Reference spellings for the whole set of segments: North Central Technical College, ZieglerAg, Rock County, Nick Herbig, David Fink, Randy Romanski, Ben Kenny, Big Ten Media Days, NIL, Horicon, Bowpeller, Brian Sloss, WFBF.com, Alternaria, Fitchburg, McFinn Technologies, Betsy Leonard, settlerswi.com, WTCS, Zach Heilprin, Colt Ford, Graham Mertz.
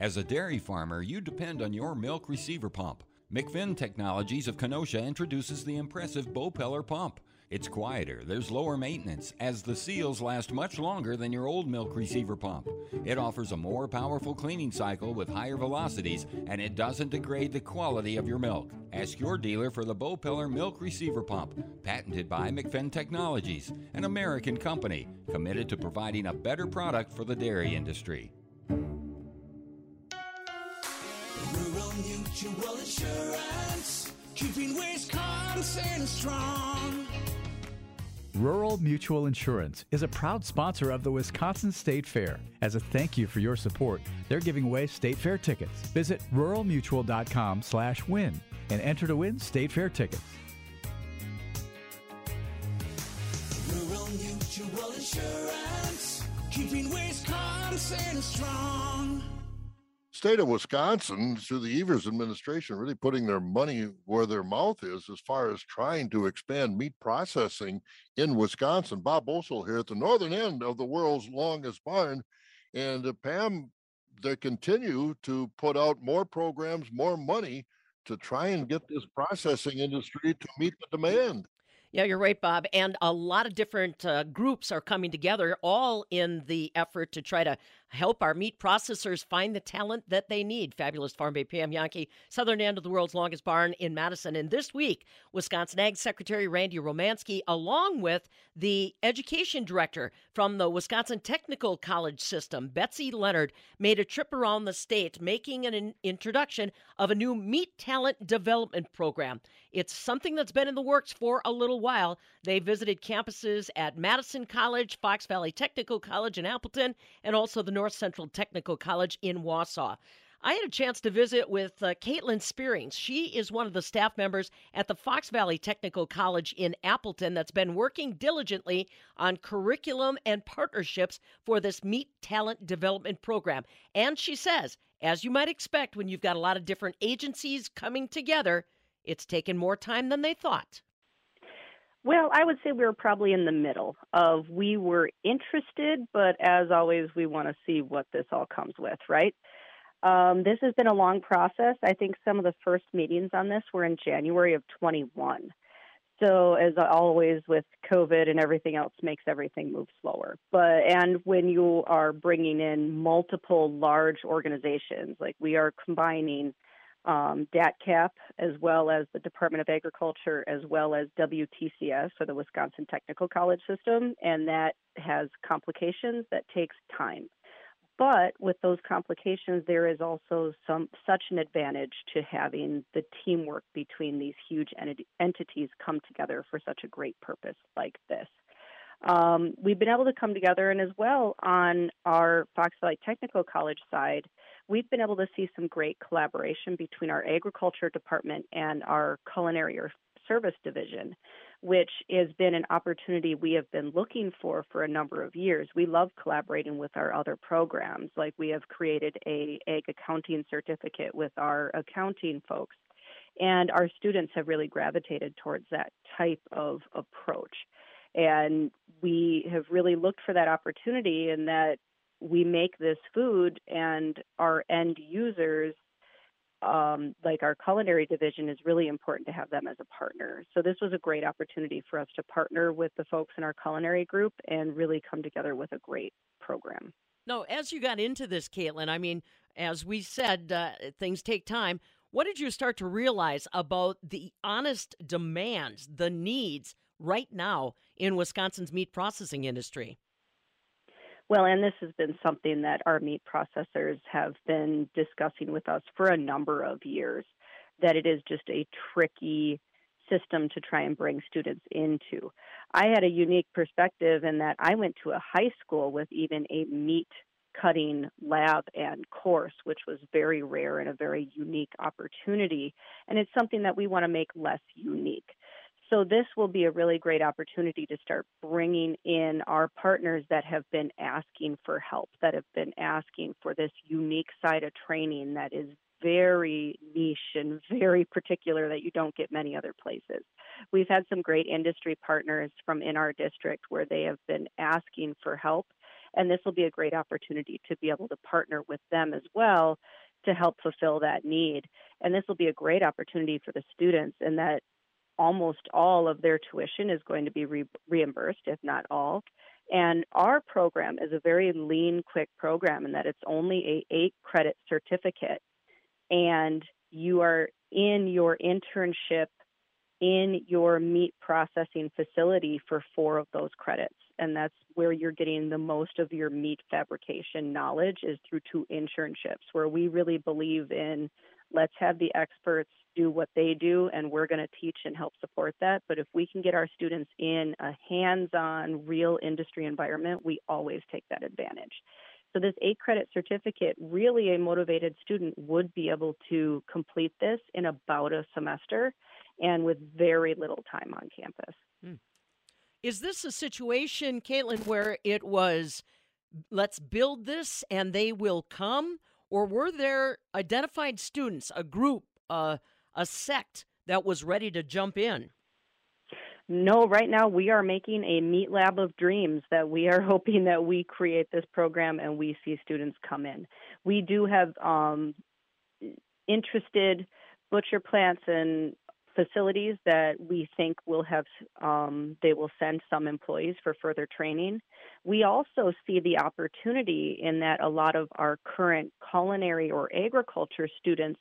As a dairy farmer, you depend on your milk receiver pump. McFinn Technologies of Kenosha introduces the impressive Bowpeller pump. It's quieter, there's lower maintenance, as the seals last much longer than your old milk receiver pump. It offers a more powerful cleaning cycle with higher velocities, and it doesn't degrade the quality of your milk. Ask your dealer for the Bowpeller milk receiver pump, patented by McFinn Technologies, an American company committed to providing a better product for the dairy industry. Mutual Insurance, keeping Wisconsin strong. Rural Mutual Insurance is a proud sponsor of the Wisconsin State Fair. As a thank you for your support, they're giving away State Fair tickets. Visit ruralmutual.com/win and enter to win State Fair tickets. Rural Mutual Insurance, keeping Wisconsin strong. State of Wisconsin, through the Evers administration, really putting their money where their mouth is as far as trying to expand meat processing in Wisconsin. Bob Osel here at the northern end of the world's longest barn. And Pam, they continue to put out more programs, more money to try and get this processing industry to meet the demand. Yeah, you're right, Bob. And a lot of different groups are coming together, all in the effort to try to help our meat processors find the talent that they need. Fabulous Farm Bay, Pam Yonke, southern end of the world's longest barn in Madison. And this week, Wisconsin Ag Secretary Randy Romanski, along with the education director from the Wisconsin Technical College system, Betsy Leonard, made a trip around the state, making an introduction of a new meat talent development program. It's something that's been in the works for a little while. They visited campuses at Madison College, Fox Valley Technical College in Appleton, and also the North Central Technical College in Wausau. I had a chance to visit with Caitlin Spearings. She is one of the staff members at the Fox Valley Technical College in Appleton that's been working diligently on curriculum and partnerships for this meat talent development program. And she says, as you might expect, when you've got a lot of different agencies coming together, it's taken more time than they thought. Well, I would say we were probably in the middle of we were interested, but as always, we want to see what this all comes with, right? This has been a long process. I think some of the first meetings on this were in January of 21. So as always with COVID and everything else makes everything move slower. And when you are bringing in multiple large organizations, like we are combining DATCAP, as well as the Department of Agriculture, as well as WTCS, so the Wisconsin Technical College system, and that has complications that takes time. But with those complications, there is also such an advantage to having the teamwork between these huge entities come together for such a great purpose like this. We've been able to come together, and as well on our Fox Valley Technical College side, we've been able to see some great collaboration between our agriculture department and our culinary or service division, which has been an opportunity we have been looking for a number of years. We love collaborating with our other programs. Like, we have created a ag accounting certificate with our accounting folks, and our students have really gravitated towards that type of approach. And we have really looked for that opportunity in that we make this food, and our end users, like our culinary division, is really important to have them as a partner. So this was a great opportunity for us to partner with the folks in our culinary group and really come together with a great program. No, as you got into this, Caitlin, I mean, as we said, things take time. What did you start to realize about the honest demands, the needs right now in Wisconsin's meat processing industry? Well, and this has been something that our meat processors have been discussing with us for a number of years, that it is just a tricky system to try and bring students into. I had a unique perspective in that I went to a high school with even a meat cutting lab and course, which was very rare and a very unique opportunity. And it's something that we want to make less unique. So this will be a really great opportunity to start bringing in our partners that have been asking for help, that have been asking for this unique side of training that is very niche and very particular, that you don't get many other places. We've had some great industry partners from in our district where they have been asking for help, and this will be a great opportunity to be able to partner with them as well to help fulfill that need. And this will be a great opportunity for the students, in that almost all of their tuition is going to be reimbursed, if not all. And our program is a very lean, quick program, in that it's only a 8-credit certificate. And you are in your internship in your meat processing facility for 4 of those credits. And that's where you're getting the most of your meat fabrication knowledge, is through 2 internships, where we really believe in, let's have the experts do what they do, and we're going to teach and help support that. But if we can get our students in a hands-on, real industry environment, we always take that advantage. So this 8-credit certificate, really a motivated student would be able to complete this in about a semester and with very little time on campus. Is this a situation, Caitlin, where it was, let's build this and they will come? Or were there identified students, a group, a sect that was ready to jump in? No, right now we are making a meat lab of dreams that we are hoping that we create this program and we see students come in. We do have interested butcher plants and facilities that we think will have, they will send some employees for further training. We also see the opportunity in that a lot of our current culinary or agriculture students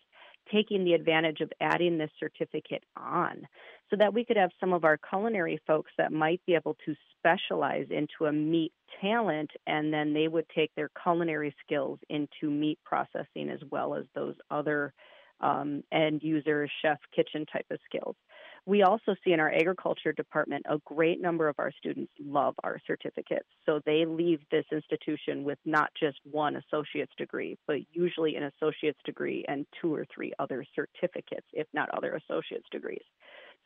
taking the advantage of adding this certificate on, so that we could have some of our culinary folks that might be able to specialize into a meat talent, and then they would take their culinary skills into meat processing, as well as those other end user, chef, kitchen type of skills. We also see in our agriculture department, a great number of our students love our certificates. So they leave this institution with not just one associate's degree, but usually an associate's degree and 2 or 3 other certificates, if not other associate's degrees.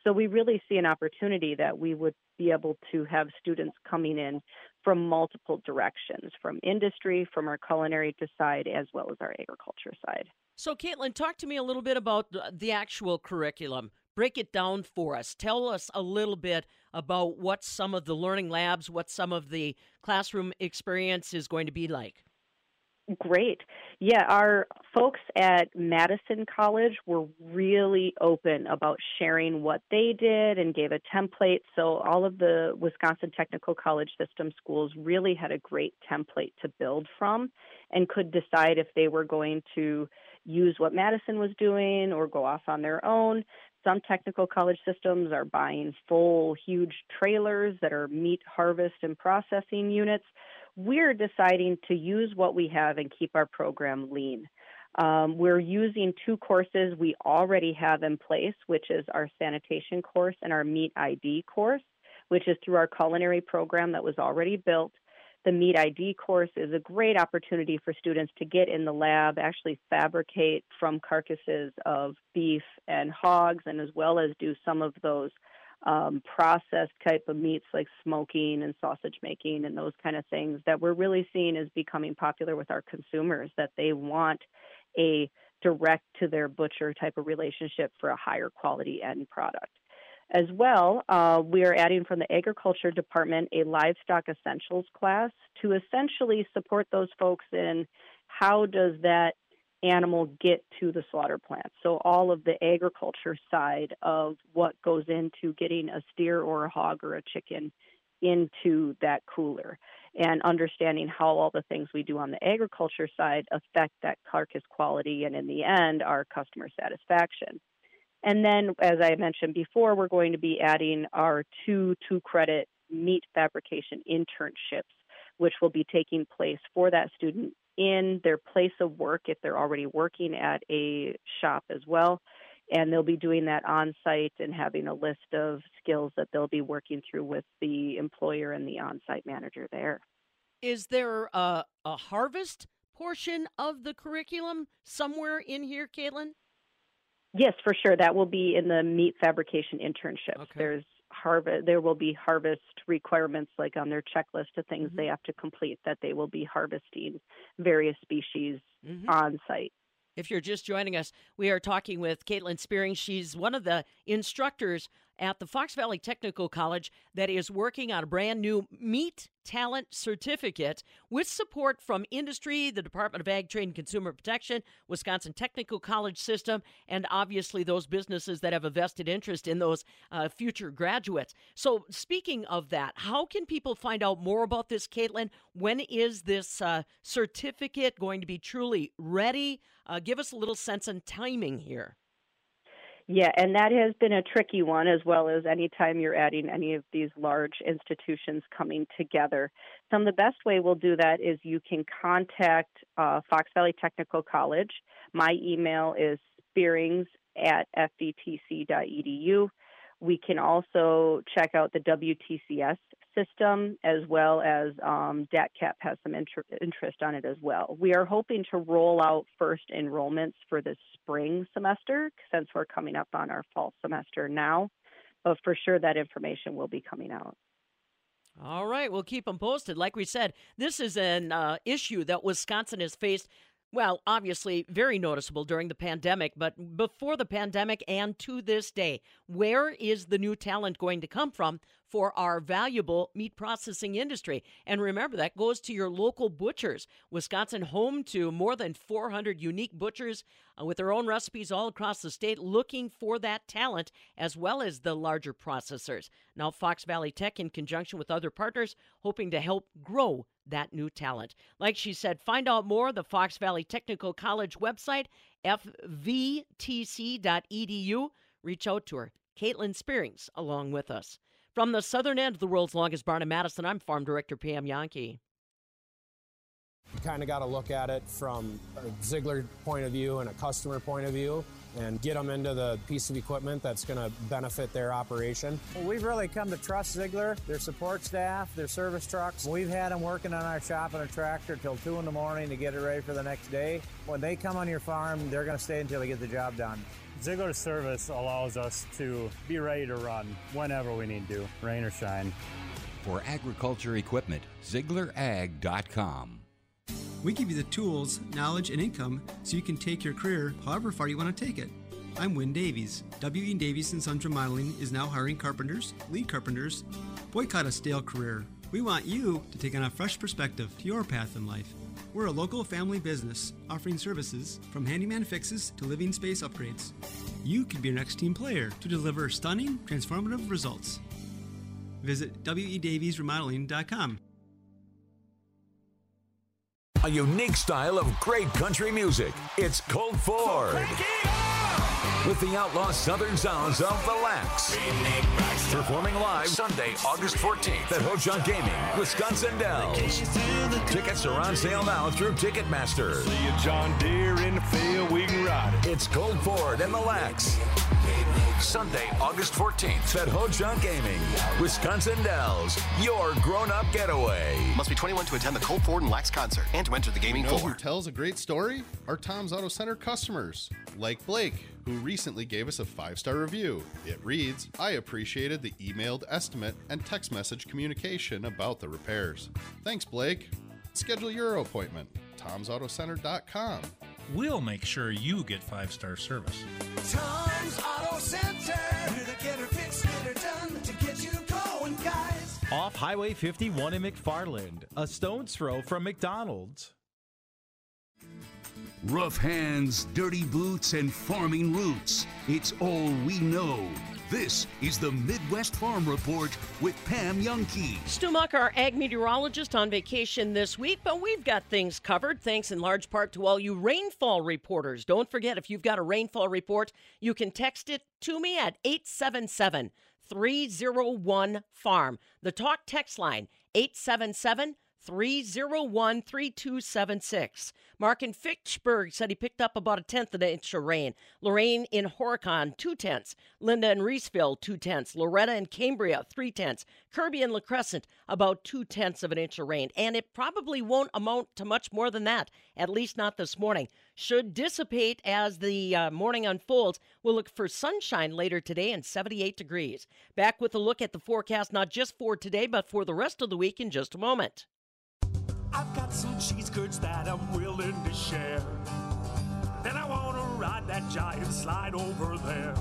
So we really see an opportunity that we would be able to have students coming in from multiple directions, from industry, from our culinary side, as well as our agriculture side. So, Caitlin, talk to me a little bit about the actual curriculum. Break it down for us. Tell us a little bit about what some of the learning labs, what some of the classroom experience is going to be like. Great. Yeah, our folks at Madison College were really open about sharing what they did and gave a template. So all of the Wisconsin Technical College system schools really had a great template to build from and could decide if they were going to use what Madison was doing or go off on their own. Some technical college systems are buying full, huge trailers that are meat harvest and processing units. We're deciding to use what we have and keep our program lean. We're using two courses we already have in place, which is our sanitation course and our meat ID course, which is through our culinary program that was already built. The meat ID course is a great opportunity for students to get in the lab, actually fabricate from carcasses of beef and hogs, and as well as do some of those processed type of meats like smoking and sausage making and those kind of things that we're really seeing is becoming popular with our consumers, that they want a direct to their butcher type of relationship for a higher quality end product. As well, we are adding from the agriculture department a livestock essentials class to essentially support those folks in how does that animal get to the slaughter plant. So all of the agriculture side of what goes into getting a steer or a hog or a chicken into that cooler and understanding how all the things we do on the agriculture side affect that carcass quality and in the end our customer satisfaction. And then, as I mentioned before, we're going to be adding our two-credit meat fabrication internships, which will be taking place for that student in their place of work if they're already working at a shop as well. And they'll be doing that on-site and having a list of skills that they'll be working through with the employer and the on-site manager there. Is there a harvest portion of the curriculum somewhere in here, Caitlin? Yes, for sure. That will be in the meat fabrication internship. Okay. There will be harvest requirements like on their checklist of things they have to complete that they will be harvesting various species on site. If you're just joining us, we are talking with Caitlin Spearings. She's one of the instructors at the Fox Valley Technical College that is working on a brand new meat talent certificate with support from industry, the Department of Ag, Trade, and Consumer Protection, Wisconsin Technical College System, and obviously those businesses that have a vested interest in those future graduates. So speaking of that, how can people find out more about this, Caitlin? When is this certificate going to be truly ready? Give us a little sense on timing here. Yeah, and that has been a tricky one, as well as any time you're adding any of these large institutions coming together. So the best way we'll do that is you can contact Fox Valley Technical College. My email is spearings@fvtc.edu. We can also check out the WTCS system, as well as DATCAP has some interest on it as well. We are hoping to roll out first enrollments for this spring semester, since we're coming up on our fall semester now. But for sure, that information will be coming out. All right, we'll keep them posted. Like we said, this is an issue that Wisconsin has faced, well, obviously very noticeable during the pandemic, but before the pandemic and to this day. Where is the new talent going to come from for our valuable meat processing industry? And remember, that goes to your local butchers. Wisconsin, home to more than 400 unique butchers with their own recipes all across the state, looking for that talent as well as the larger processors. Now, Fox Valley Tech, in conjunction with other partners, hoping to help grow that new talent. Like she said, find out more at the Fox Valley Technical College website, fvtc.edu. Reach out to her. Caitlin Spearings along with us. From the southern end of the world's longest barn in Madison, I'm Farm Director Pam Yonke. You kind of got to look at it from a Ziegler point of view and a customer point of view and get them into the piece of equipment that's going to benefit their operation. Well, we've really come to trust Ziegler, their support staff, their service trucks. We've had them working on our shop and a tractor till 2 in the morning to get it ready for the next day. When they come on your farm, they're going to stay until they get the job done. Ziegler's service allows us to be ready to run whenever we need to, rain or shine. For agriculture equipment, ZieglerAg.com. We give you the tools, knowledge, and income so you can take your career however far you want to take it. I'm Wynn Davies. W.E. Davies & Sons Remodeling is now hiring carpenters, lead carpenters. Boycott a stale career. We want you to take on a fresh perspective to your path in life. We're a local family business offering services from handyman fixes to living space upgrades. You can be our next team player to deliver stunning, transformative results. Visit WEDaviesRemodeling.com. a unique style of great country music. It's Colt Ford. With the outlaw southern sounds of the Lax. Performing live Sunday, August 14th at Ho-Chunk Gaming, Wisconsin Dells. Tickets are on sale now through Ticketmaster. See a John Deere in the field, we can ride it. It's Colt Ford and the Lax. Sunday, August 14th at Ho-Chunk Gaming, Wisconsin Dells, your grown-up getaway. Must be 21 to attend the Colt Ford and Lax concert and to enter the gaming floor. You know who tells a great story? Our Tom's Auto Center customers, like Blake, who recently gave us a 5-star review. It reads, I appreciated the emailed estimate and text message communication about the repairs. Thanks, Blake. Schedule your appointment, tomsautocenter.com. We'll make sure you get 5-star service. Tom's Auto Center, here to get her fixed, get her done, to get you going, guys. Off Highway 51 in McFarland, a stone's throw from McDonald's. Rough hands, dirty boots, and farming roots. It's all we know. This is the Midwest Farm Report with Pam Yonke. Stu Muck, our ag meteorologist, on vacation this week, but we've got things covered, thanks in large part to all you rainfall reporters. Don't forget, if you've got a rainfall report, you can text it to me at 877-301-FARM. The talk text line, 877-301-3276. Mark in Fitchburg said he picked up about a tenth of an inch of rain. Lorraine in Horicon, 0.2. Linda in Reeseville, 0.2. Loretta in Cambria, 0.3. Kirby in La Crescent, about 0.2 of an inch of rain. And it probably won't amount to much more than that, at least not this morning. Should dissipate as the morning unfolds. We'll look for sunshine later today and 78 degrees. Back with a look at the forecast, not just for today, but for the rest of the week in just a moment. I've got some cheese curds that I'm willing to share. Then I want to ride that giant slide over there.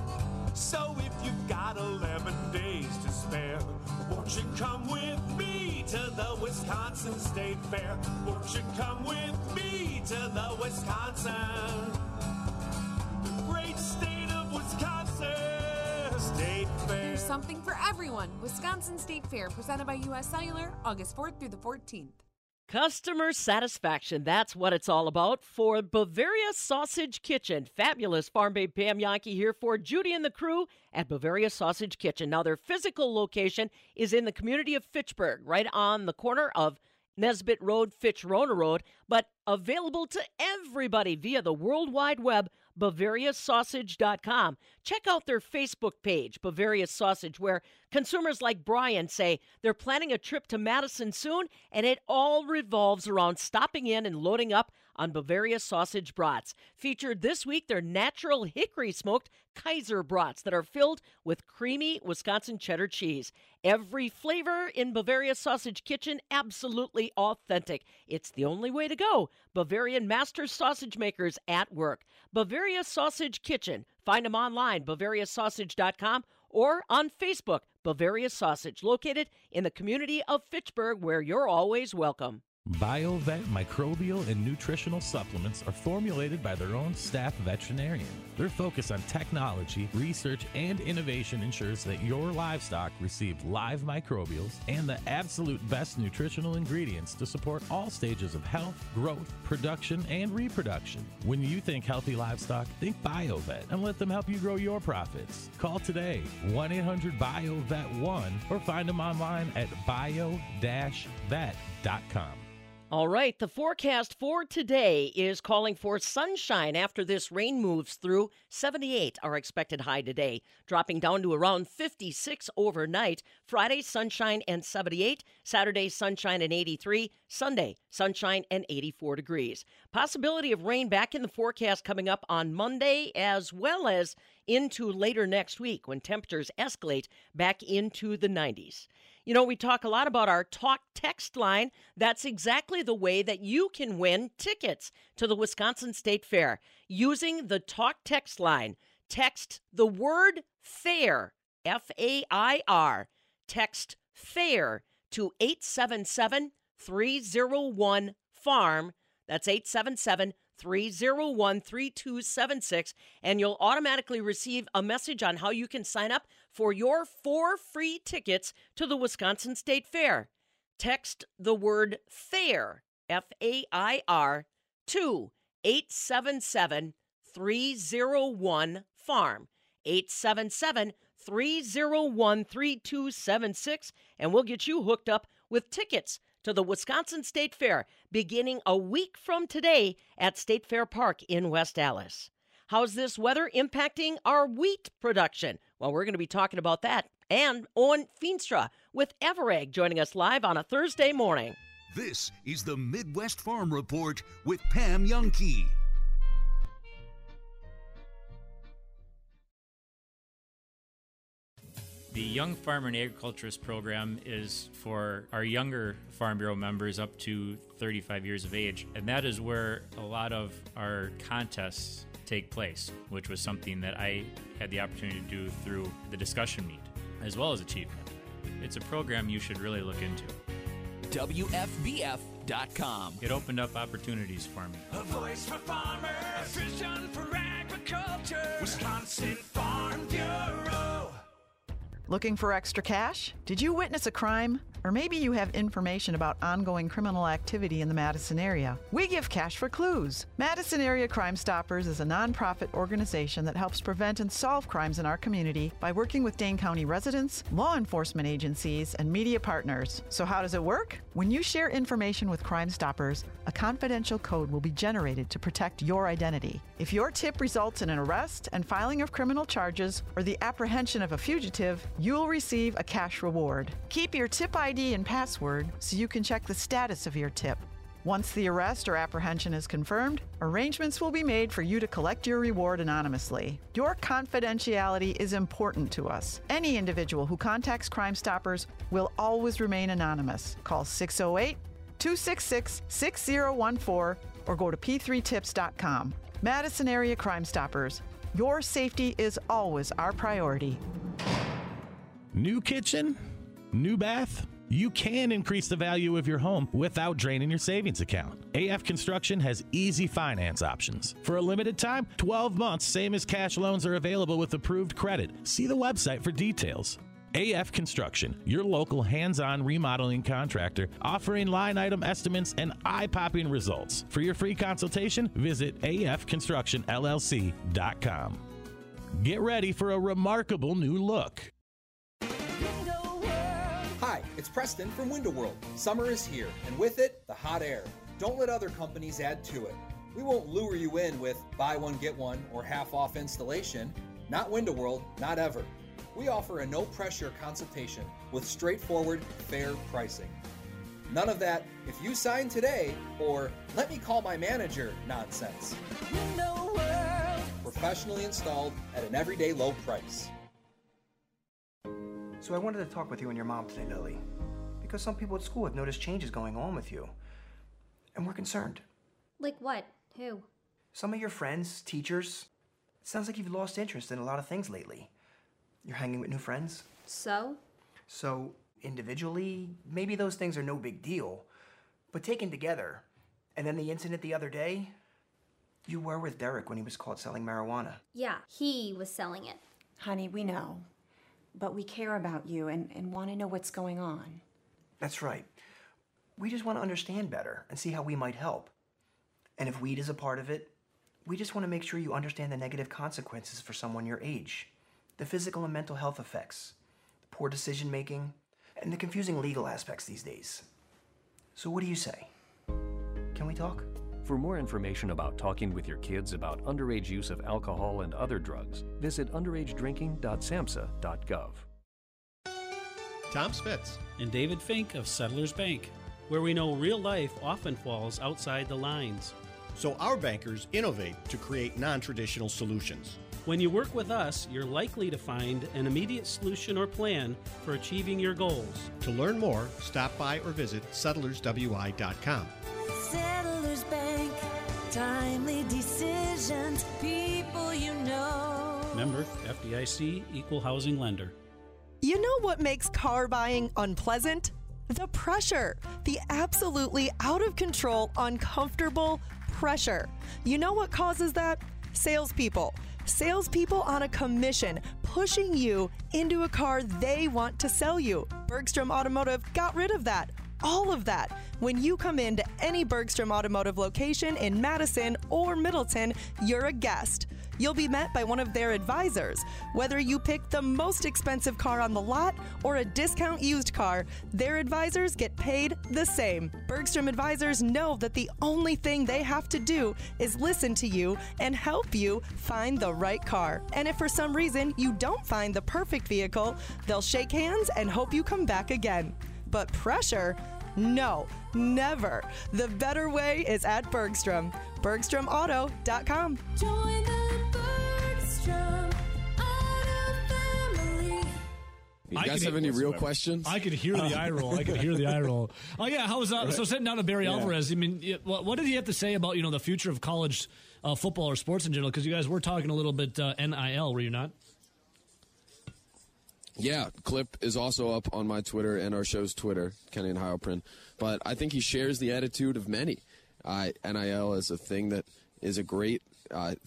So if you've got 11 days to spare, won't you come with me to the Wisconsin State Fair? Won't you come with me to the Wisconsin, the great state of Wisconsin State Fair? There's something for everyone. Wisconsin State Fair, presented by U.S. Cellular, August 4th through the 14th. Customer satisfaction, that's what it's all about for Bavaria Sausage Kitchen. Fabulous farm babe Pam Yonke here for Judy and the crew at Bavaria Sausage Kitchen. Now, their physical location is in the community of Fitchburg, right on the corner of Nesbitt Road, Fitchrona Road, but available to everybody via the World Wide Web, BavariaSausage.com. Check out their Facebook page, Bavaria Sausage, where consumers like Brian say they're planning a trip to Madison soon, and it all revolves around stopping in and loading up on Bavaria Sausage Brats. Featured this week, their natural hickory-smoked Kaiser Brats that are filled with creamy Wisconsin cheddar cheese. Every flavor in Bavaria Sausage Kitchen, absolutely authentic. It's the only way to go. Bavarian master sausage makers at work. Bavaria Sausage Kitchen. Find them online, BavariaSausage.com, or on Facebook, Bavaria Sausage, located in the community of Fitchburg, where you're always welcome. BioVet microbial and nutritional supplements are formulated by their own staff veterinarian. Their focus on technology, research, and innovation ensures that your livestock receive live microbials and the absolute best nutritional ingredients to support all stages of health, growth, production, and reproduction. When you think healthy livestock, think BioVet and let them help you grow your profits. Call today, 1-800-BioVet1, or find them online at bio-vet.com. All right, the forecast for today is calling for sunshine after this rain moves through. 78 are expected high today, dropping down to around 56 overnight. Friday, sunshine and 78. Saturday, sunshine and 83. Sunday, sunshine and 84 degrees. Possibility of rain back in the forecast coming up on Monday, as well as into later next week when temperatures escalate back into the 90s. You know, we talk a lot about our talk text line. That's exactly the way that you can win tickets to the Wisconsin State Fair using the talk text line. Text the word fair, F-A-I-R, text fair to 877-301-FARM. That's 877-301-3276, and you'll automatically receive a message on how you can sign up for your 4 free tickets to the Wisconsin State Fair. Text the word fair, FAIR, to 877-301-FARM, 877-301-3276, and we'll get you hooked up with tickets to the Wisconsin State Fair beginning a week from today at State Fair Park in West Allis. How's this weather impacting our wheat production? Well, we're going to be talking about that and on Feenstra with Everegg joining us live on a Thursday morning. This is the Midwest Farm Report with Pam Yonke. The Young Farmer and Agriculturist Program is for our younger Farm Bureau members up to 35 years of age, and that is where a lot of our contests take place, which was something that I had the opportunity to do through the discussion meet, as well as Achievement. It's a program you should really look into. WFBF.com. It opened up opportunities for me. A voice for farmers, a vision for agriculture, Wisconsin Farm Bureau. Looking for extra cash? Did you witness a crime? Or maybe you have information about ongoing criminal activity in the Madison area. We give cash for clues. Madison Area Crime Stoppers is a nonprofit organization that helps prevent and solve crimes in our community by working with Dane County residents, law enforcement agencies, and media partners. So how does it work? When you share information with Crime Stoppers, a confidential code will be generated to protect your identity. If your tip results in an arrest and filing of criminal charges or the apprehension of a fugitive, you'll receive a cash reward. Keep your tip ID and password so you can check the status of your tip. Once the arrest or apprehension is confirmed, arrangements will be made for you to collect your reward anonymously. Your confidentiality is important to us. Any individual who contacts Crime Stoppers will always remain anonymous. Call 608-266-6014 or go to p3tips.com. Madison Area Crime Stoppers. Your safety is always our priority. New kitchen? New bath? You can increase the value of your home without draining your savings account. AF Construction has easy finance options. For a limited time, 12 months, same as cash loans, are available with approved credit. See the website for details. AF Construction, your local hands-on remodeling contractor, offering line item estimates and eye-popping results. For your free consultation, visit afconstructionllc.com. Get ready for a remarkable new look. Hi, it's Preston from Window World. Summer is here, and with it, the hot air. Don't let other companies add to it. We won't lure you in with buy one, get one, or half off installation. Not Window World, not ever. We offer a no-pressure consultation with straightforward, fair pricing. None of that, if you sign today, or let me call my manager nonsense. Window World. Professionally installed at an everyday low price. So I wanted to talk with you and your mom today, Lily, because some people at school have noticed changes going on with you, and we're concerned. Like what? Who? Some of your friends, teachers. It sounds like you've lost interest in a lot of things lately. You're hanging with new friends. So? So, individually, maybe those things are no big deal, but taken together, and then the incident the other day, you were with Derek when he was caught selling marijuana. Yeah, he was selling it. Honey, we know. But we care about you and want to know what's going on. That's right. We just want to understand better and see how we might help. And if weed is a part of it, we just want to make sure you understand the negative consequences for someone your age, the physical and mental health effects, the poor decision making, and the confusing legal aspects these days. So what do you say? Can we talk? For more information about talking with your kids about underage use of alcohol and other drugs, visit underagedrinking.samhsa.gov. Tom Spitz and David Fink of Settlers Bank, where we know real life often falls outside the lines. So our bankers innovate to create non-traditional solutions. When you work with us, you're likely to find an immediate solution or plan for achieving your goals. To learn more, stop by or visit settlerswi.com. Settlers Bank, timely decisions, people you know. Member FDIC, equal housing lender. You know what makes car buying unpleasant? The pressure, the absolutely out of control, uncomfortable pressure. You know what causes that? Salespeople. Salespeople on a commission pushing you into a car they want to sell you. Bergstrom Automotive got rid of that. all of that when you come into any Bergstrom Automotive location in Madison or Middleton. You're a guest. You'll be met by one of their advisors. Whether you pick the most expensive car on the lot or a discount used car, their advisors get paid the same. Bergstrom advisors know that the only thing they have to do is listen to you and help you find the right car. And if for some reason you don't find the perfect vehicle, they'll shake hands and hope you come back again. But pressure? No, never. The better way is at Bergstrom. BergstromAuto.com. Join the Bergstrom Auto family. You guys have any real questions? I could hear the eye roll. Oh, yeah. How was that? Right. So sitting down to Barry Alvarez, I mean, what did he have to say about, you know, the future of college football or sports in general? Because you guys were talking a little bit NIL, were you not? Yeah, clip is also up on my Twitter and our show's Twitter, Kenny and Heilprin. But I think he shares the attitude of many. NIL is a thing that is a great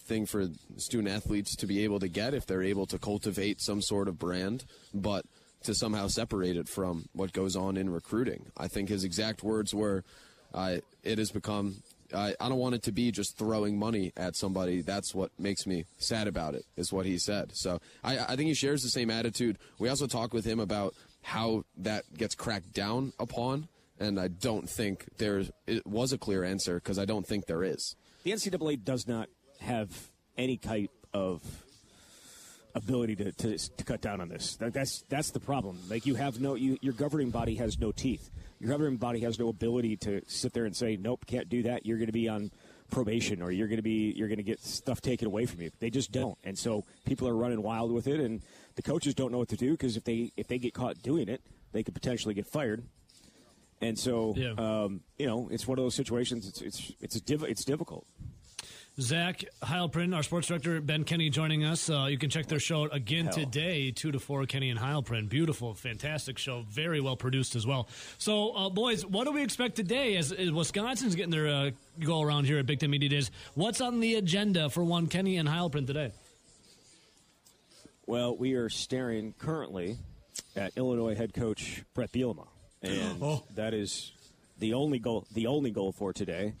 thing for student-athletes to be able to get if they're able to cultivate some sort of brand, but to somehow separate it from what goes on in recruiting. I think his exact words were, it has become... I don't want it to be just throwing money at somebody. That's what makes me sad about it, is what he said. So I think he shares the same attitude. We also talked with him about how that gets cracked down upon, and I don't think it was a clear answer, because I don't think there is. The NCAA does not have any type of ability to cut down on this. That's the problem. Like, you have your governing body has no teeth. Your governing body has no ability to sit there and say, nope, can't do that. You're going to be on probation, or you're going to get stuff taken away from you. They just don't. And so people are running wild with it, and the coaches don't know what to do, because if they get caught doing it, they could potentially get fired. And so, you know, it's one of those situations. It's difficult. Zach Heilprin, our sports director, Ben Kenny joining us. You can check their show again today, 2 to 4, Kenny and Heilprin. Beautiful, fantastic show. Very well produced as well. So, boys, what do we expect today as Wisconsin's getting their go around here at Big Ten Media Days? What's on the agenda for one Kenny and Heilprin today? Well, we are staring currently at Illinois head coach Brett Bielema. And that is the only goal for today.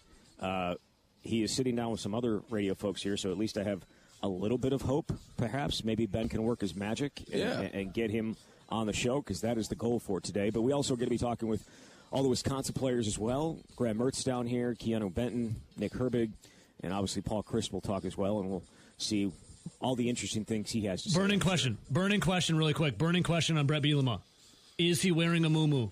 He is sitting down with some other radio folks here, so at least I have a little bit of hope, perhaps. Maybe Ben can work his magic and get him on the show, because that is the goal for today. But we also are going to be talking with all the Wisconsin players as well. Graham Mertz down here, Keanu Benton, Nick Herbig, and obviously Paul Christ will talk as well, and we'll see all the interesting things he has to say. Burning question really quick. Burning question on Brett Bielema. Is he wearing a muumuu?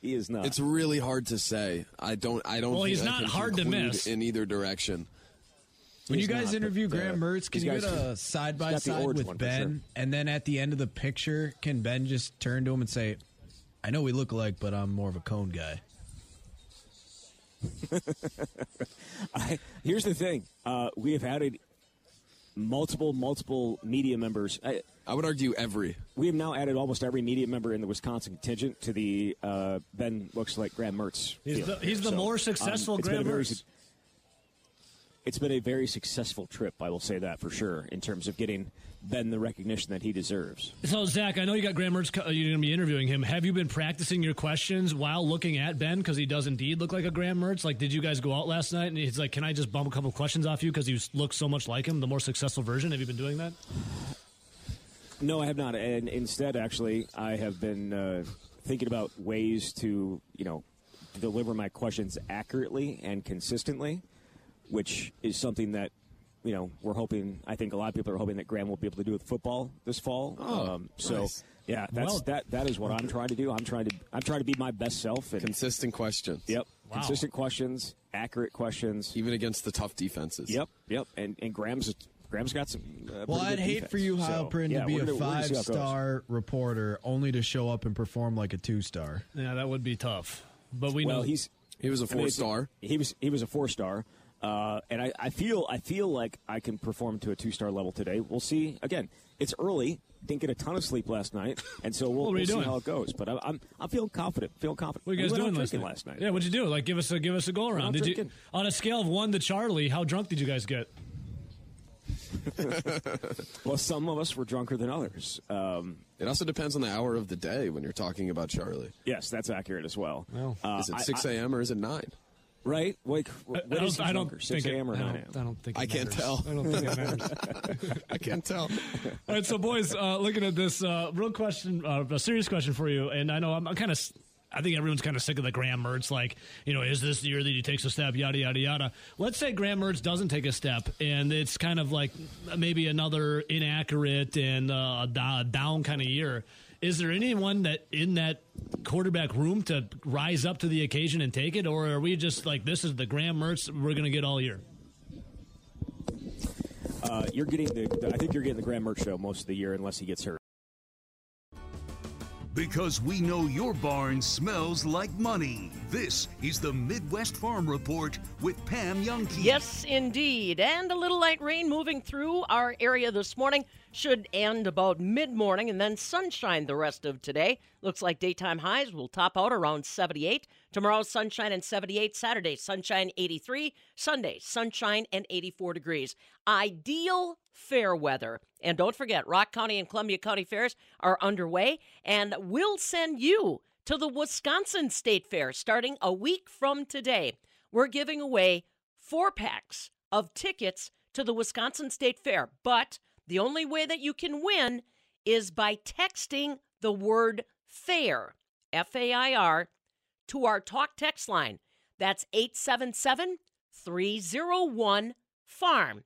He is not. It's really hard to say. I don't. Well, he's not hard to miss in either direction. When you guys interview Graham Mertz, can you get a side by side with Ben, and then at the end of the picture, can Ben just turn to him and say, "I know we look alike, but I'm more of a cone guy." Here's the thing: we have added multiple media members. I would argue we have now added almost every media member in the Wisconsin contingent to the Ben looks like Graham Mertz. He's the more successful Graham Mertz. It's been a very successful trip, I will say that for sure, in terms of getting Ben the recognition that he deserves. So, Zach, I know you got Graham Mertz. You're going to be interviewing him. Have you been practicing your questions while looking at Ben, because he does indeed look like a Graham Mertz? Like, did you guys go out last night and he's like, can I just bump a couple of questions off you because you look so much like him, the more successful version? Have you been doing that? No, I have not. And instead, actually, I have been thinking about ways to, you know, deliver my questions accurately and consistently, which is something that, you know, I think a lot of people are hoping that Graham will be able to do with football this fall. Nice. Yeah, that is what I'm trying to do. I'm trying to be my best self. And consistent questions. Yep. Wow. Consistent questions, accurate questions. Even against the tough defenses. Yep. And Graham's got some. Well, I'd hate defense for you, Heilprin, to be a 5-star reporter only to show up and perform like a 2-star. Yeah, that would be tough. But we know he was a 4-star. He was a 4-star. And I feel like I can perform to a 2-star level today. We'll see. Again, it's early. Didn't get a ton of sleep last night, and so we'll see how it goes. But I'm feeling confident. What are you guys doing last night? Yeah, what'd you do? Like, give us a go around. On a scale of 1 to Charlie, how drunk did you guys get? Well, some of us were drunker than others. It also depends on the hour of the day when you're talking about Charlie. Yes, that's accurate as well. Well, is it 6 a.m. or is it 9? Right? Wait, what is he drunker, 6 a.m. or 9 a.m.? I don't think it matters. I can't tell. I don't think it matters. I can't tell. All right, so, boys, looking at this real question, a serious question for you, and I know I'm kind of – I think everyone's kind of sick of the Graham Mertz, like, you know, is this the year that he takes a step, yada, yada, yada. Let's say Graham Mertz doesn't take a step, and it's kind of like maybe another inaccurate and down kind of year. Is there anyone that in that quarterback room to rise up to the occasion and take it, or are we just like, this is the Graham Mertz we're going to get all year? I think you're getting the Graham Mertz show most of the year unless he gets hurt. Because we know your barn smells like money. This is the Midwest Farm Report with Pam Yonke. Yes, indeed. And a little light rain moving through our area this morning. Should end about mid-morning and then sunshine the rest of today. Looks like daytime highs will top out around 78. Tomorrow, sunshine and 78. Saturday, sunshine 83. Sunday, sunshine and 84 degrees. Ideal fair weather. And don't forget, Rock County and Columbia County fairs are underway, and we'll send you to the Wisconsin State Fair starting a week from today. We're giving away 4-packs of tickets to the Wisconsin State Fair, but the only way that you can win is by texting the word FAIR, F-A-I-R, to our talk text line. That's 877-301-FARM,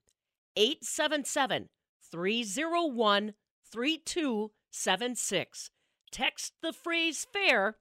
877-301-3276. Text the phrase FAIR,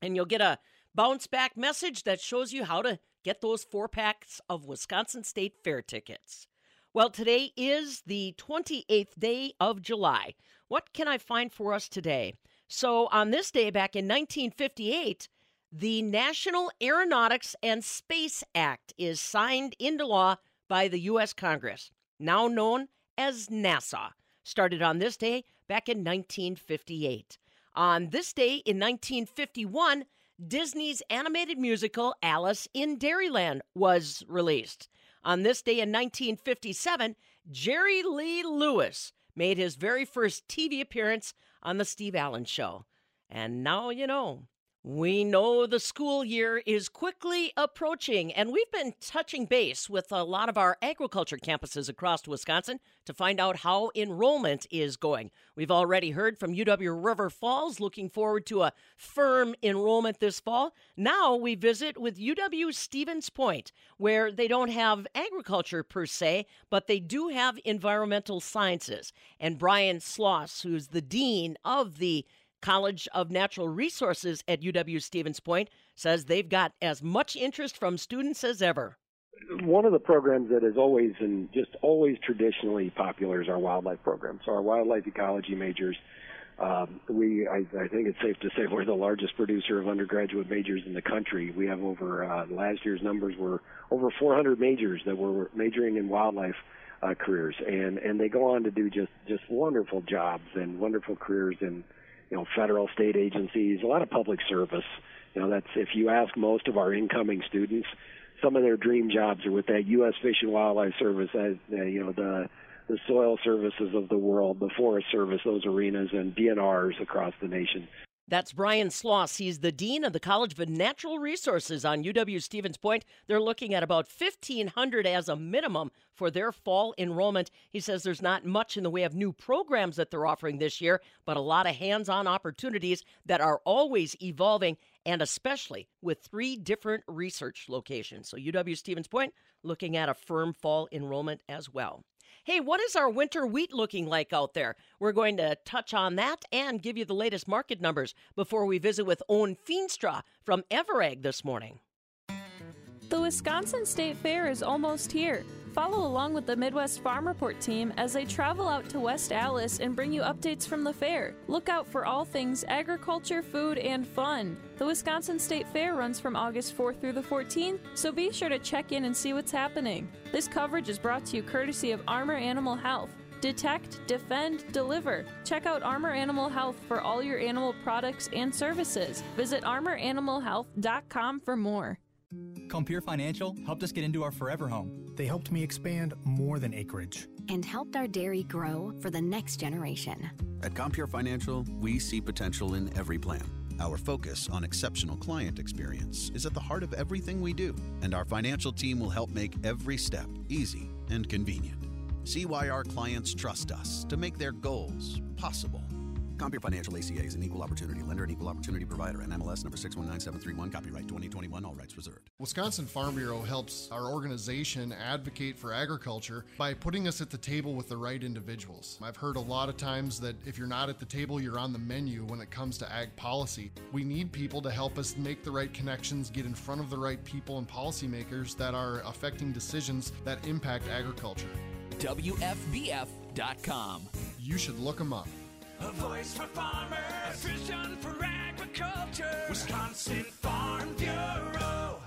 and you'll get a bounce-back message that shows you how to get those 4-packs of Wisconsin State Fair tickets. Well, today is the 28th day of July. What can I find for us today? So on this day back in 1958, the National Aeronautics and Space Act is signed into law by the U.S. Congress, now known as NASA, started on this day back in 1958. On this day in 1951, Disney's animated musical Alice in Dairyland was released. On this day in 1957, Jerry Lee Lewis made his very first TV appearance on The Steve Allen Show. And now you know. We know the school year is quickly approaching, and we've been touching base with a lot of our agriculture campuses across Wisconsin to find out how enrollment is going. We've already heard from UW-River Falls, looking forward to a firm enrollment this fall. Now we visit with UW-Stevens Point, where they don't have agriculture per se, but they do have environmental sciences. And Brian Sloss, who's the dean of the College of Natural Resources at UW-Stevens Point, says they've got as much interest from students as ever. One of the programs that is always and just always traditionally popular is our wildlife program. So our wildlife ecology majors, I think it's safe to say we're the largest producer of undergraduate majors in the country. We have over, last year's numbers were over 400 majors that were majoring in wildlife careers. And they go on to do just wonderful jobs and wonderful careers in, you know, federal, state agencies, a lot of public service. You know, that's, if you ask most of our incoming students, some of their dream jobs are with that U.S. Fish and Wildlife Service, you know, the soil services of the world, the Forest Service, those arenas, and DNRs across the nation. That's Brian Sloss. He's the dean of the College of Natural Resources on UW-Stevens Point. They're looking at about 1,500 as a minimum for their fall enrollment. He says there's not much in the way of new programs that they're offering this year, but a lot of hands-on opportunities that are always evolving, and especially with 3 different research locations. So UW-Stevens Point looking at a firm fall enrollment as well. Hey, what is our winter wheat looking like out there? We're going to touch on that and give you the latest market numbers before we visit with Owen Feenstra from Everag this morning. The Wisconsin State Fair is almost here. Follow along with the Midwest Farm Report team as they travel out to West Allis and bring you updates from the fair. Look out for all things agriculture, food, and fun. The Wisconsin State Fair runs from August 4th through the 14th, so be sure to check in and see what's happening. This coverage is brought to you courtesy of Armor Animal Health. Detect, defend, deliver. Check out Armor Animal Health for all your animal products and services. Visit armoranimalhealth.com for more. Compere Financial helped us get into our forever home. They helped me expand more than acreage. and helped our dairy grow for the next generation. At Compere Financial, we see potential in every plan. Our focus on exceptional client experience is at the heart of everything we do, and our financial team will help make every step easy and convenient. See why our clients trust us to make their goals possible. Compere Financial ACA is an equal opportunity lender and equal opportunity provider. NMLS number 619731. Copyright 2021. All rights reserved. Wisconsin Farm Bureau helps our organization advocate for agriculture by putting us at the table with the right individuals. I've heard a lot of times that if you're not at the table, you're on the menu when it comes to ag policy. We need people to help us make the right connections, get in front of the right people and policymakers that are affecting decisions that impact agriculture. WFBF.com. You should look them up. A voice for farmers, a vision for agriculture, Wisconsin Farm Bureau.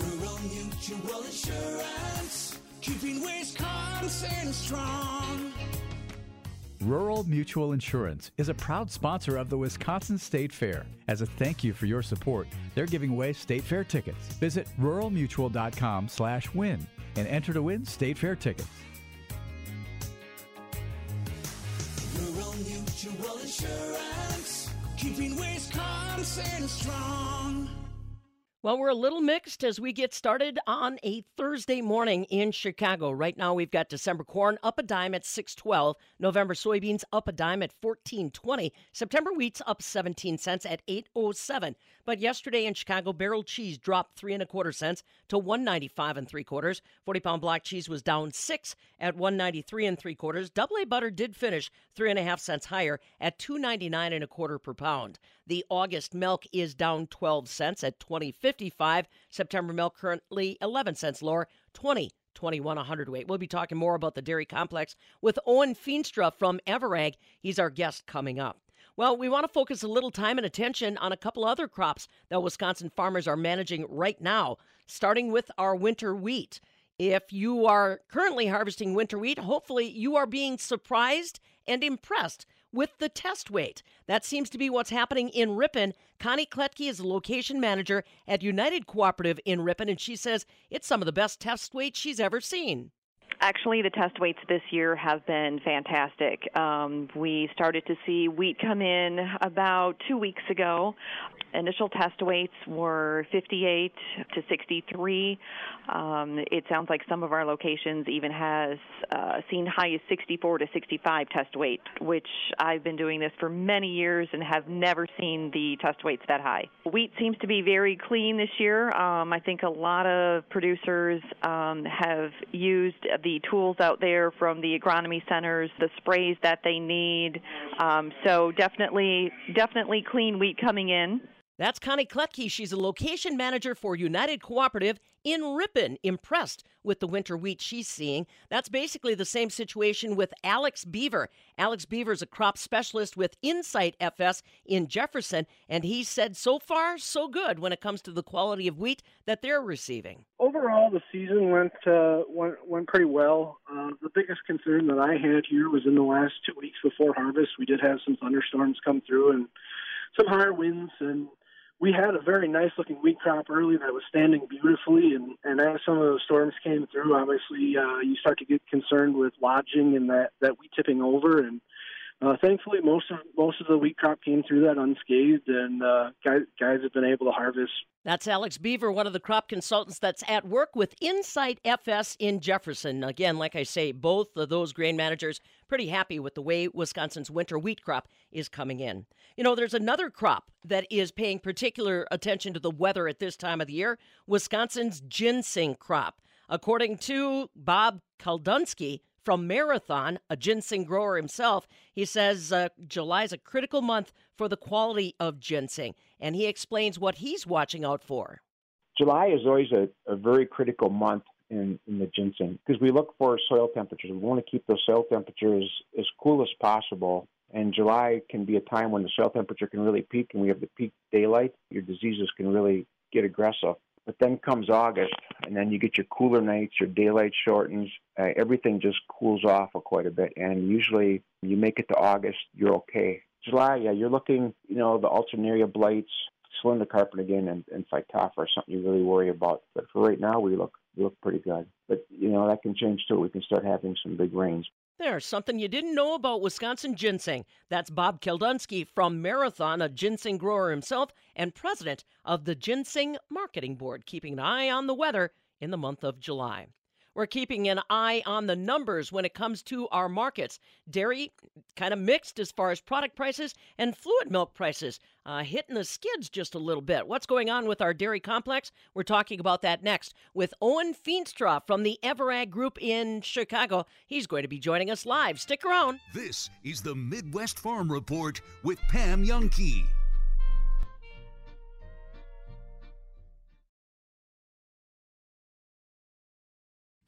Rural Mutual Insurance, keeping Wisconsin strong. Rural Mutual Insurance is a proud sponsor of the Wisconsin State Fair. As a thank you for your support, they're giving away State Fair tickets. Visit ruralmutual.com/win and enter to win State Fair tickets. Rural Mutual Insurance, keeping Wisconsin strong. Well, we're a little mixed as we get started on a Thursday morning in Chicago. Right now, we've got December corn up a dime at $6.12, November soybeans up a dime at $14.20, September wheat's up 17 cents at $8.07. But yesterday in Chicago, barrel cheese dropped 3 1/4 cents to $1.95 3/4. 40-pound block cheese was down 6 at $1.93 3/4. Double A butter did finish 3 1/2 cents higher at $2.99 1/4 per pound. The August milk is down 12 cents at $20.55. September milk currently 11 cents lower, $20.21 a hundredweight. We'll be talking more about the dairy complex with Owen Feenstra from Everag. He's our guest coming up. Well, we want to focus a little time and attention on a couple other crops that Wisconsin farmers are managing right now, starting with our winter wheat. If you are currently harvesting winter wheat, hopefully you are being surprised and impressed with the test weight. That seems to be what's happening in Ripon. Connie Kletke is the location manager at United Cooperative in Ripon, and she says it's some of the best test weight she's ever seen. Actually, the test weights this year have been fantastic. We started to see wheat come in about 2 weeks ago. Initial test weights were 58 to 63. It sounds like some of our locations even has seen high as 64 to 65 test weight, which I've been doing this for many years and have never seen the test weights that high. Wheat seems to be very clean this year. I think a lot of producers have used the tools out there from the agronomy centers, the sprays that they need. So definitely clean wheat coming in. That's Connie Kletke. She's a location manager for United Cooperative in Ripon, impressed with the winter wheat she's seeing. That's basically the same situation with Alex Beaver. Alex Beaver is a crop specialist with Insight FS in Jefferson, and he said so far so good when it comes to the quality of wheat that they're receiving. Overall, the season went pretty well. The biggest concern that I had here was in the last 2 weeks before harvest, we did have some thunderstorms come through and some higher winds, and we had a very nice-looking wheat crop early that was standing beautifully, and as some of those storms came through, obviously you start to get concerned with lodging and that wheat tipping over, and thankfully most of the wheat crop came through that unscathed, and guys have been able to harvest. That's Alex Beaver, one of the crop consultants that's at work with Insight FS in Jefferson. Again, like I say, both of those grain managers pretty happy with the way Wisconsin's winter wheat crop is coming in. You know, there's another crop that is paying particular attention to the weather at this time of the year, Wisconsin's ginseng crop. According to Bob Kaldunsky from Marathon, a ginseng grower himself, he says July is a critical month for the quality of ginseng, and he explains what he's watching out for. July is always a very critical month in the ginseng, because we look for soil temperatures. We want to keep those soil temperatures as cool as possible, and July can be a time when the soil temperature can really peak, and we have the peak daylight. Your diseases can really get aggressive. But then comes August, and then you get your cooler nights, your daylight shortens, everything just cools off quite a bit, and usually you make it to August, you're okay. July, yeah, you're looking, you know, the Alternaria blights, Cylindocarpin again, and Phytophthora are something you really worry about. But for right now, we look pretty good. But, you know, that can change too. We can start having some big rains. There's something you didn't know about Wisconsin ginseng. That's Bob Keldunsky from Marathon, a ginseng grower himself and president of the Ginseng Marketing Board, keeping an eye on the weather in the month of July. We're keeping an eye on the numbers when it comes to our markets. Dairy kind of mixed as far as product prices, and fluid milk prices hitting the skids just a little bit. What's going on with our dairy complex? We're talking about that next with Owen Feenstra from the Everag Group in Chicago. He's going to be joining us live. Stick around. This is the Midwest Farm Report with Pam Yonke.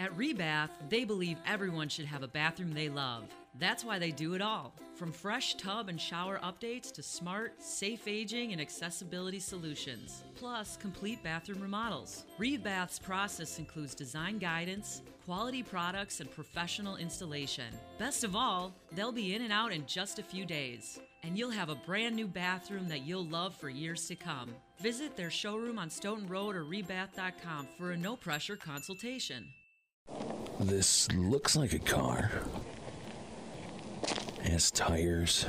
At Rebath, they believe everyone should have a bathroom they love. That's why they do it all. From fresh tub and shower updates to smart, safe aging and accessibility solutions, plus complete bathroom remodels. Rebath's process includes design guidance, quality products, and professional installation. Best of all, they'll be in and out in just a few days, and you'll have a brand new bathroom that you'll love for years to come. Visit their showroom on Stoughton Road or rebath.com for a no-pressure consultation. This looks like a car. It has tires,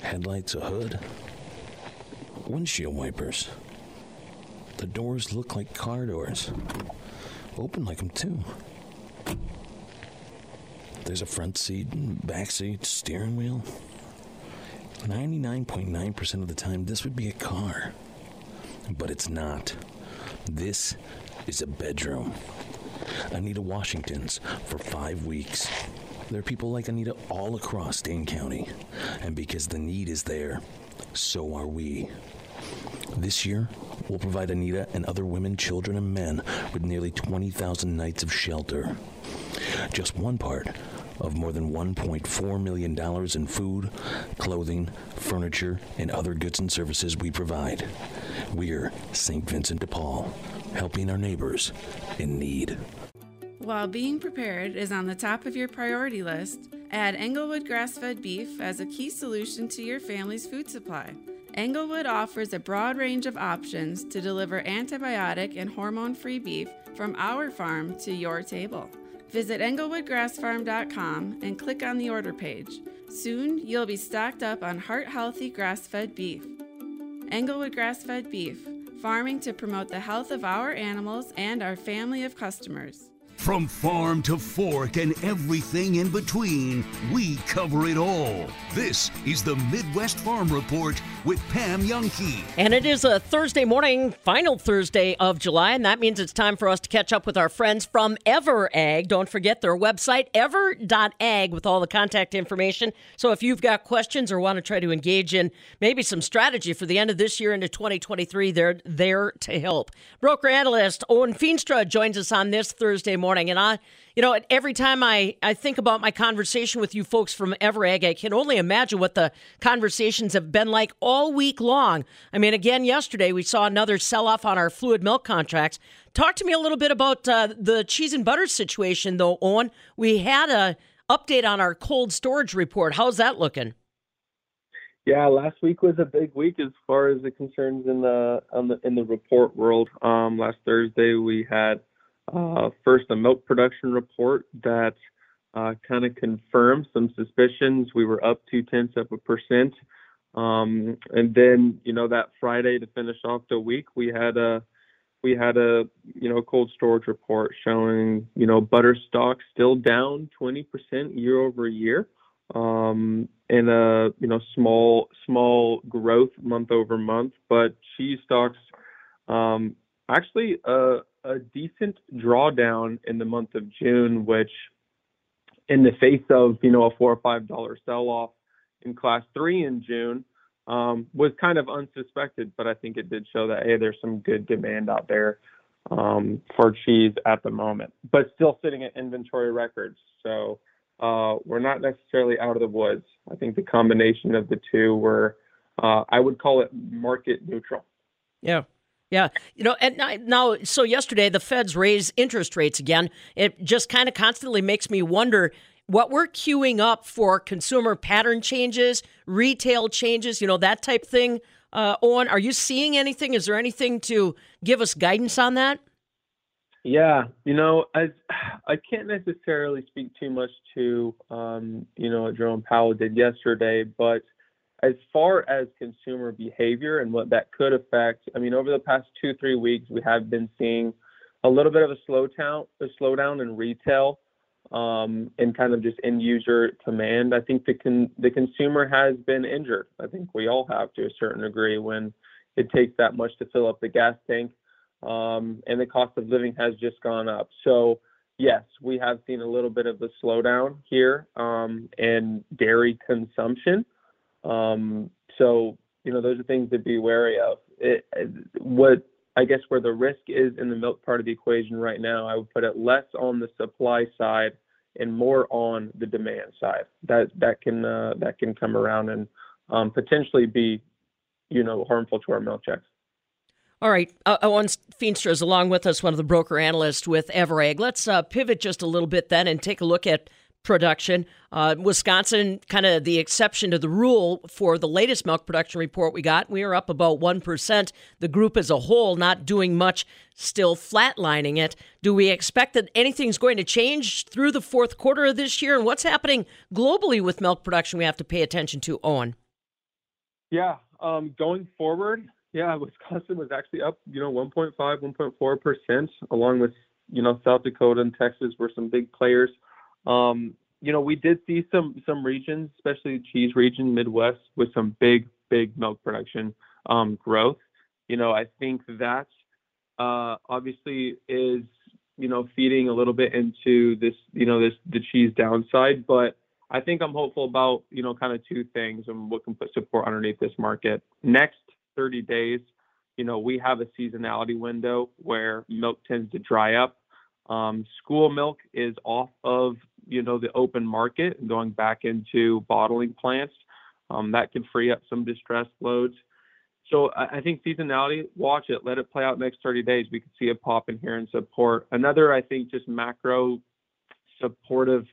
headlights, a hood, windshield wipers. The doors look like car doors. Open like them too. There's a front seat, back seat, steering wheel. 99.9% of the time this would be a car. But it's not. This is a bedroom. Anita Washington's for 5 weeks. There are people like Anita all across Dane County. And because the need is there, so are we. This year, we'll provide Anita and other women, children, and men with nearly 20,000 nights of shelter. Just one part of more than $1.4 million in food, clothing, furniture, and other goods and services we provide. We're St. Vincent de Paul, helping our neighbors in need. While being prepared is on the top of your priority list, add Englewood grass-fed beef as a key solution to your family's food supply. Englewood offers a broad range of options to deliver antibiotic and hormone-free beef from our farm to your table. Visit englewoodgrassfarm.com and click on the order page. Soon, you'll be stocked up on heart-healthy grass-fed beef. Englewood grass-fed beef. Farming to promote the health of our animals and our family of customers. From farm to fork and everything in between, we cover it all. This is the Midwest Farm Report with Pam Yonke. And it is a Thursday morning, final Thursday of July, and that means it's time for us to catch up with our friends from EverAg. Don't forget their website, ever.ag, with all the contact information. So if you've got questions or want to try to engage in maybe some strategy for the end of this year into 2023, they're there to help. Broker analyst Owen Feenstra joins us on this Thursday morning. And every time I think about my conversation with you folks from EverAg, I can only imagine what the conversations have been like all week long. I mean, again, yesterday we saw another sell-off on our fluid milk contracts. Talk to me a little bit about the cheese and butter situation, though, Owen. We had an update on our cold storage report. How's that looking? Yeah, last week was a big week as far as the concerns in the report world. Last Thursday we had first, a milk production report that kind of confirmed some suspicions. We were up 0.2%. And then, that Friday to finish off the week, we had a cold storage report showing, butter stock still down 20% year over year, and a, small growth month over month, but cheese stocks, actually, a decent drawdown in the month of June, which in the face of, a $4 or $5 sell-off in class 3 in June was kind of unsuspected, but I think it did show that, hey, there's some good demand out there for cheese at the moment, but still sitting at inventory records. So we're not necessarily out of the woods. I think the combination of the two were, I would call it market neutral. Yeah. Yeah. And now, so yesterday the feds raised interest rates again. It just kind of constantly makes me wonder what we're queuing up for consumer pattern changes, retail changes, that type thing. Owen, are you seeing anything? Is there anything to give us guidance on that? Yeah, you know, I can't necessarily speak too much to, you know, what Jerome Powell did yesterday, but as far as consumer behavior and what that could affect, I mean, over the past 2-3 weeks, we have been seeing a little bit of a slowdown in retail, and kind of just end user demand. I think the consumer has been injured. I think we all have to a certain degree when it takes that much to fill up the gas tank. And the cost of living has just gone up. So yes, we have seen a little bit of a slowdown here in dairy consumption. So, you know, those are things to be wary of. Where the risk is in the milk part of the equation right now, I would put it less on the supply side and more on the demand side. That can come around and potentially be, you know, harmful to our milk checks. All right. Owen Feenstra is along with us, one of the broker analysts with EverAg. Let's pivot just a little bit then and take a look at production. Wisconsin, kind of the exception to the rule for the latest milk production report we got. We are up about 1%. The group as a whole not doing much, still flatlining it. Do we expect that anything's going to change through the fourth quarter of this year? And what's happening globally with milk production we have to pay attention to, Owen? Yeah. Going forward... Yeah, Wisconsin was actually up, you know, 1.5, 1.4%, along with, you know, South Dakota and Texas were some big players. You know, we did see some regions, especially the cheese region, Midwest, with some big milk production growth. You know, I think that obviously is, you know, feeding a little bit into this, you know, the cheese downside. But I think I'm hopeful about, you know, kind of two things and what can put support underneath this market. Next 30 days, you know, we have a seasonality window where milk tends to dry up. School milk is off of, you know, the open market and going back into bottling plants. That can free up some distressed loads. So I think seasonality, watch it, let it play out next 30 days. We could see a pop in here in support. Another, I think, just macro supportive,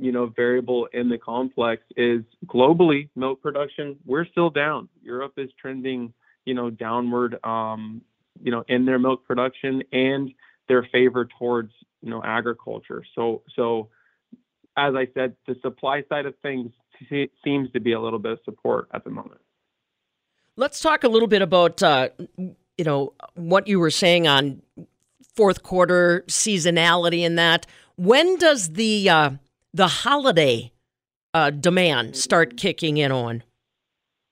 you know, variable in the complex is globally milk production. We're still down. Europe is trending, you know, downward, you know, in their milk production and their favor towards, you know, agriculture. So as I said, the supply side of things seems to be a little bit of support at the moment. Let's talk a little bit about, you know, what you were saying on fourth quarter seasonality and that. When does the holiday demand start kicking in on?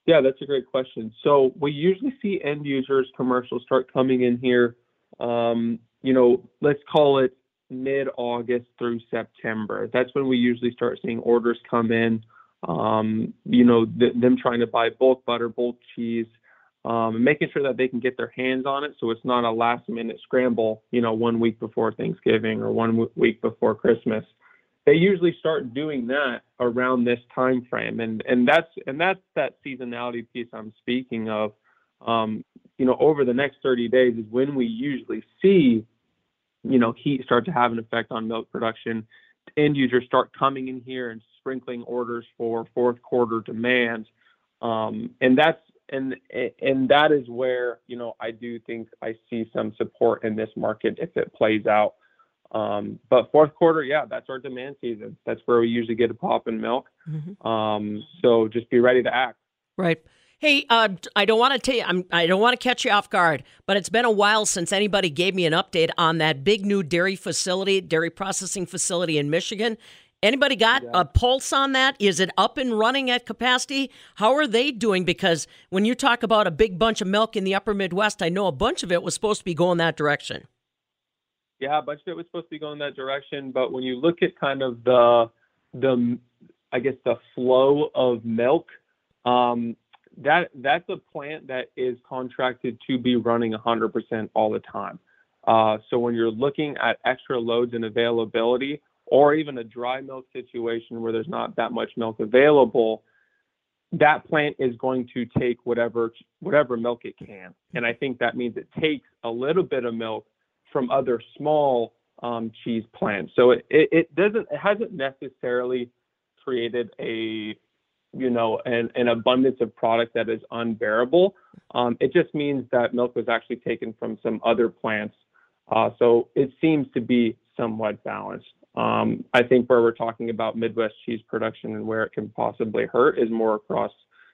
Yeah, that's a great question. So we usually see end users commercials start coming in here, you know, let's call it mid-August through September. That's when we usually start seeing orders come in, you know, them trying to buy bulk butter, bulk cheese, and making sure that they can get their hands on it so it's not a last-minute scramble, you know, 1 week before Thanksgiving or 1 week before Christmas. They usually start doing that around this time frame, and that's that seasonality piece I'm speaking of. You know, over the next 30 days is when we usually see, you know, heat start to have an effect on milk production. End users start coming in here and sprinkling orders for fourth quarter demand, and that is where, you know, I do think I see some support in this market if it plays out. But fourth quarter, yeah, that's our demand season. That's where we usually get a pop in milk. Mm-hmm. So just be ready to act. Right. Hey, I don't want to catch you off guard, but it's been a while since anybody gave me an update on that big new dairy processing facility in Michigan. Anybody got a pulse on that? Is it up and running at capacity? How are they doing? Because when you talk about a big bunch of milk in the upper Midwest, I know a bunch of it was supposed to be going that direction. Yeah, a bunch of it was supposed to be going that direction. But when you look at kind of the flow of milk, that's a plant that is contracted to be running 100% all the time. So when you're looking at extra loads and availability, or even a dry milk situation where there's not that much milk available, that plant is going to take whatever milk it can. And I think that means it takes a little bit of milk from other small cheese plants. So it hasn't necessarily created a, you know, an abundance of product that is unbearable. It just means that milk was actually taken from some other plants So it seems to be somewhat balanced. I think where we're talking about Midwest cheese production and where it can possibly hurt is more across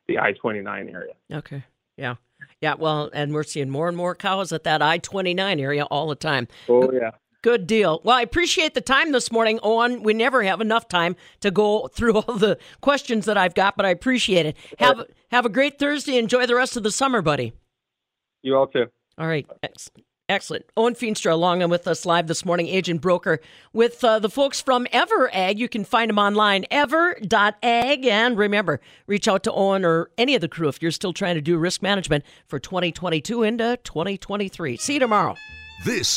the I-29 area. Okay. Yeah. Yeah. Well, and we're seeing more and more cows at that I-29 area all the time. Oh, yeah. Good deal. Well, I appreciate the time this morning, Owen. We never have enough time to go through all the questions that I've got, but I appreciate it. Have a great Thursday. Enjoy the rest of the summer, buddy. You all too. All right. Excellent. Owen Feenstra along with us live this morning, agent broker with the folks from EverAg. You can find them online, ever.ag. And remember, reach out to Owen or any of the crew if you're still trying to do risk management for 2022 into 2023. See you tomorrow. This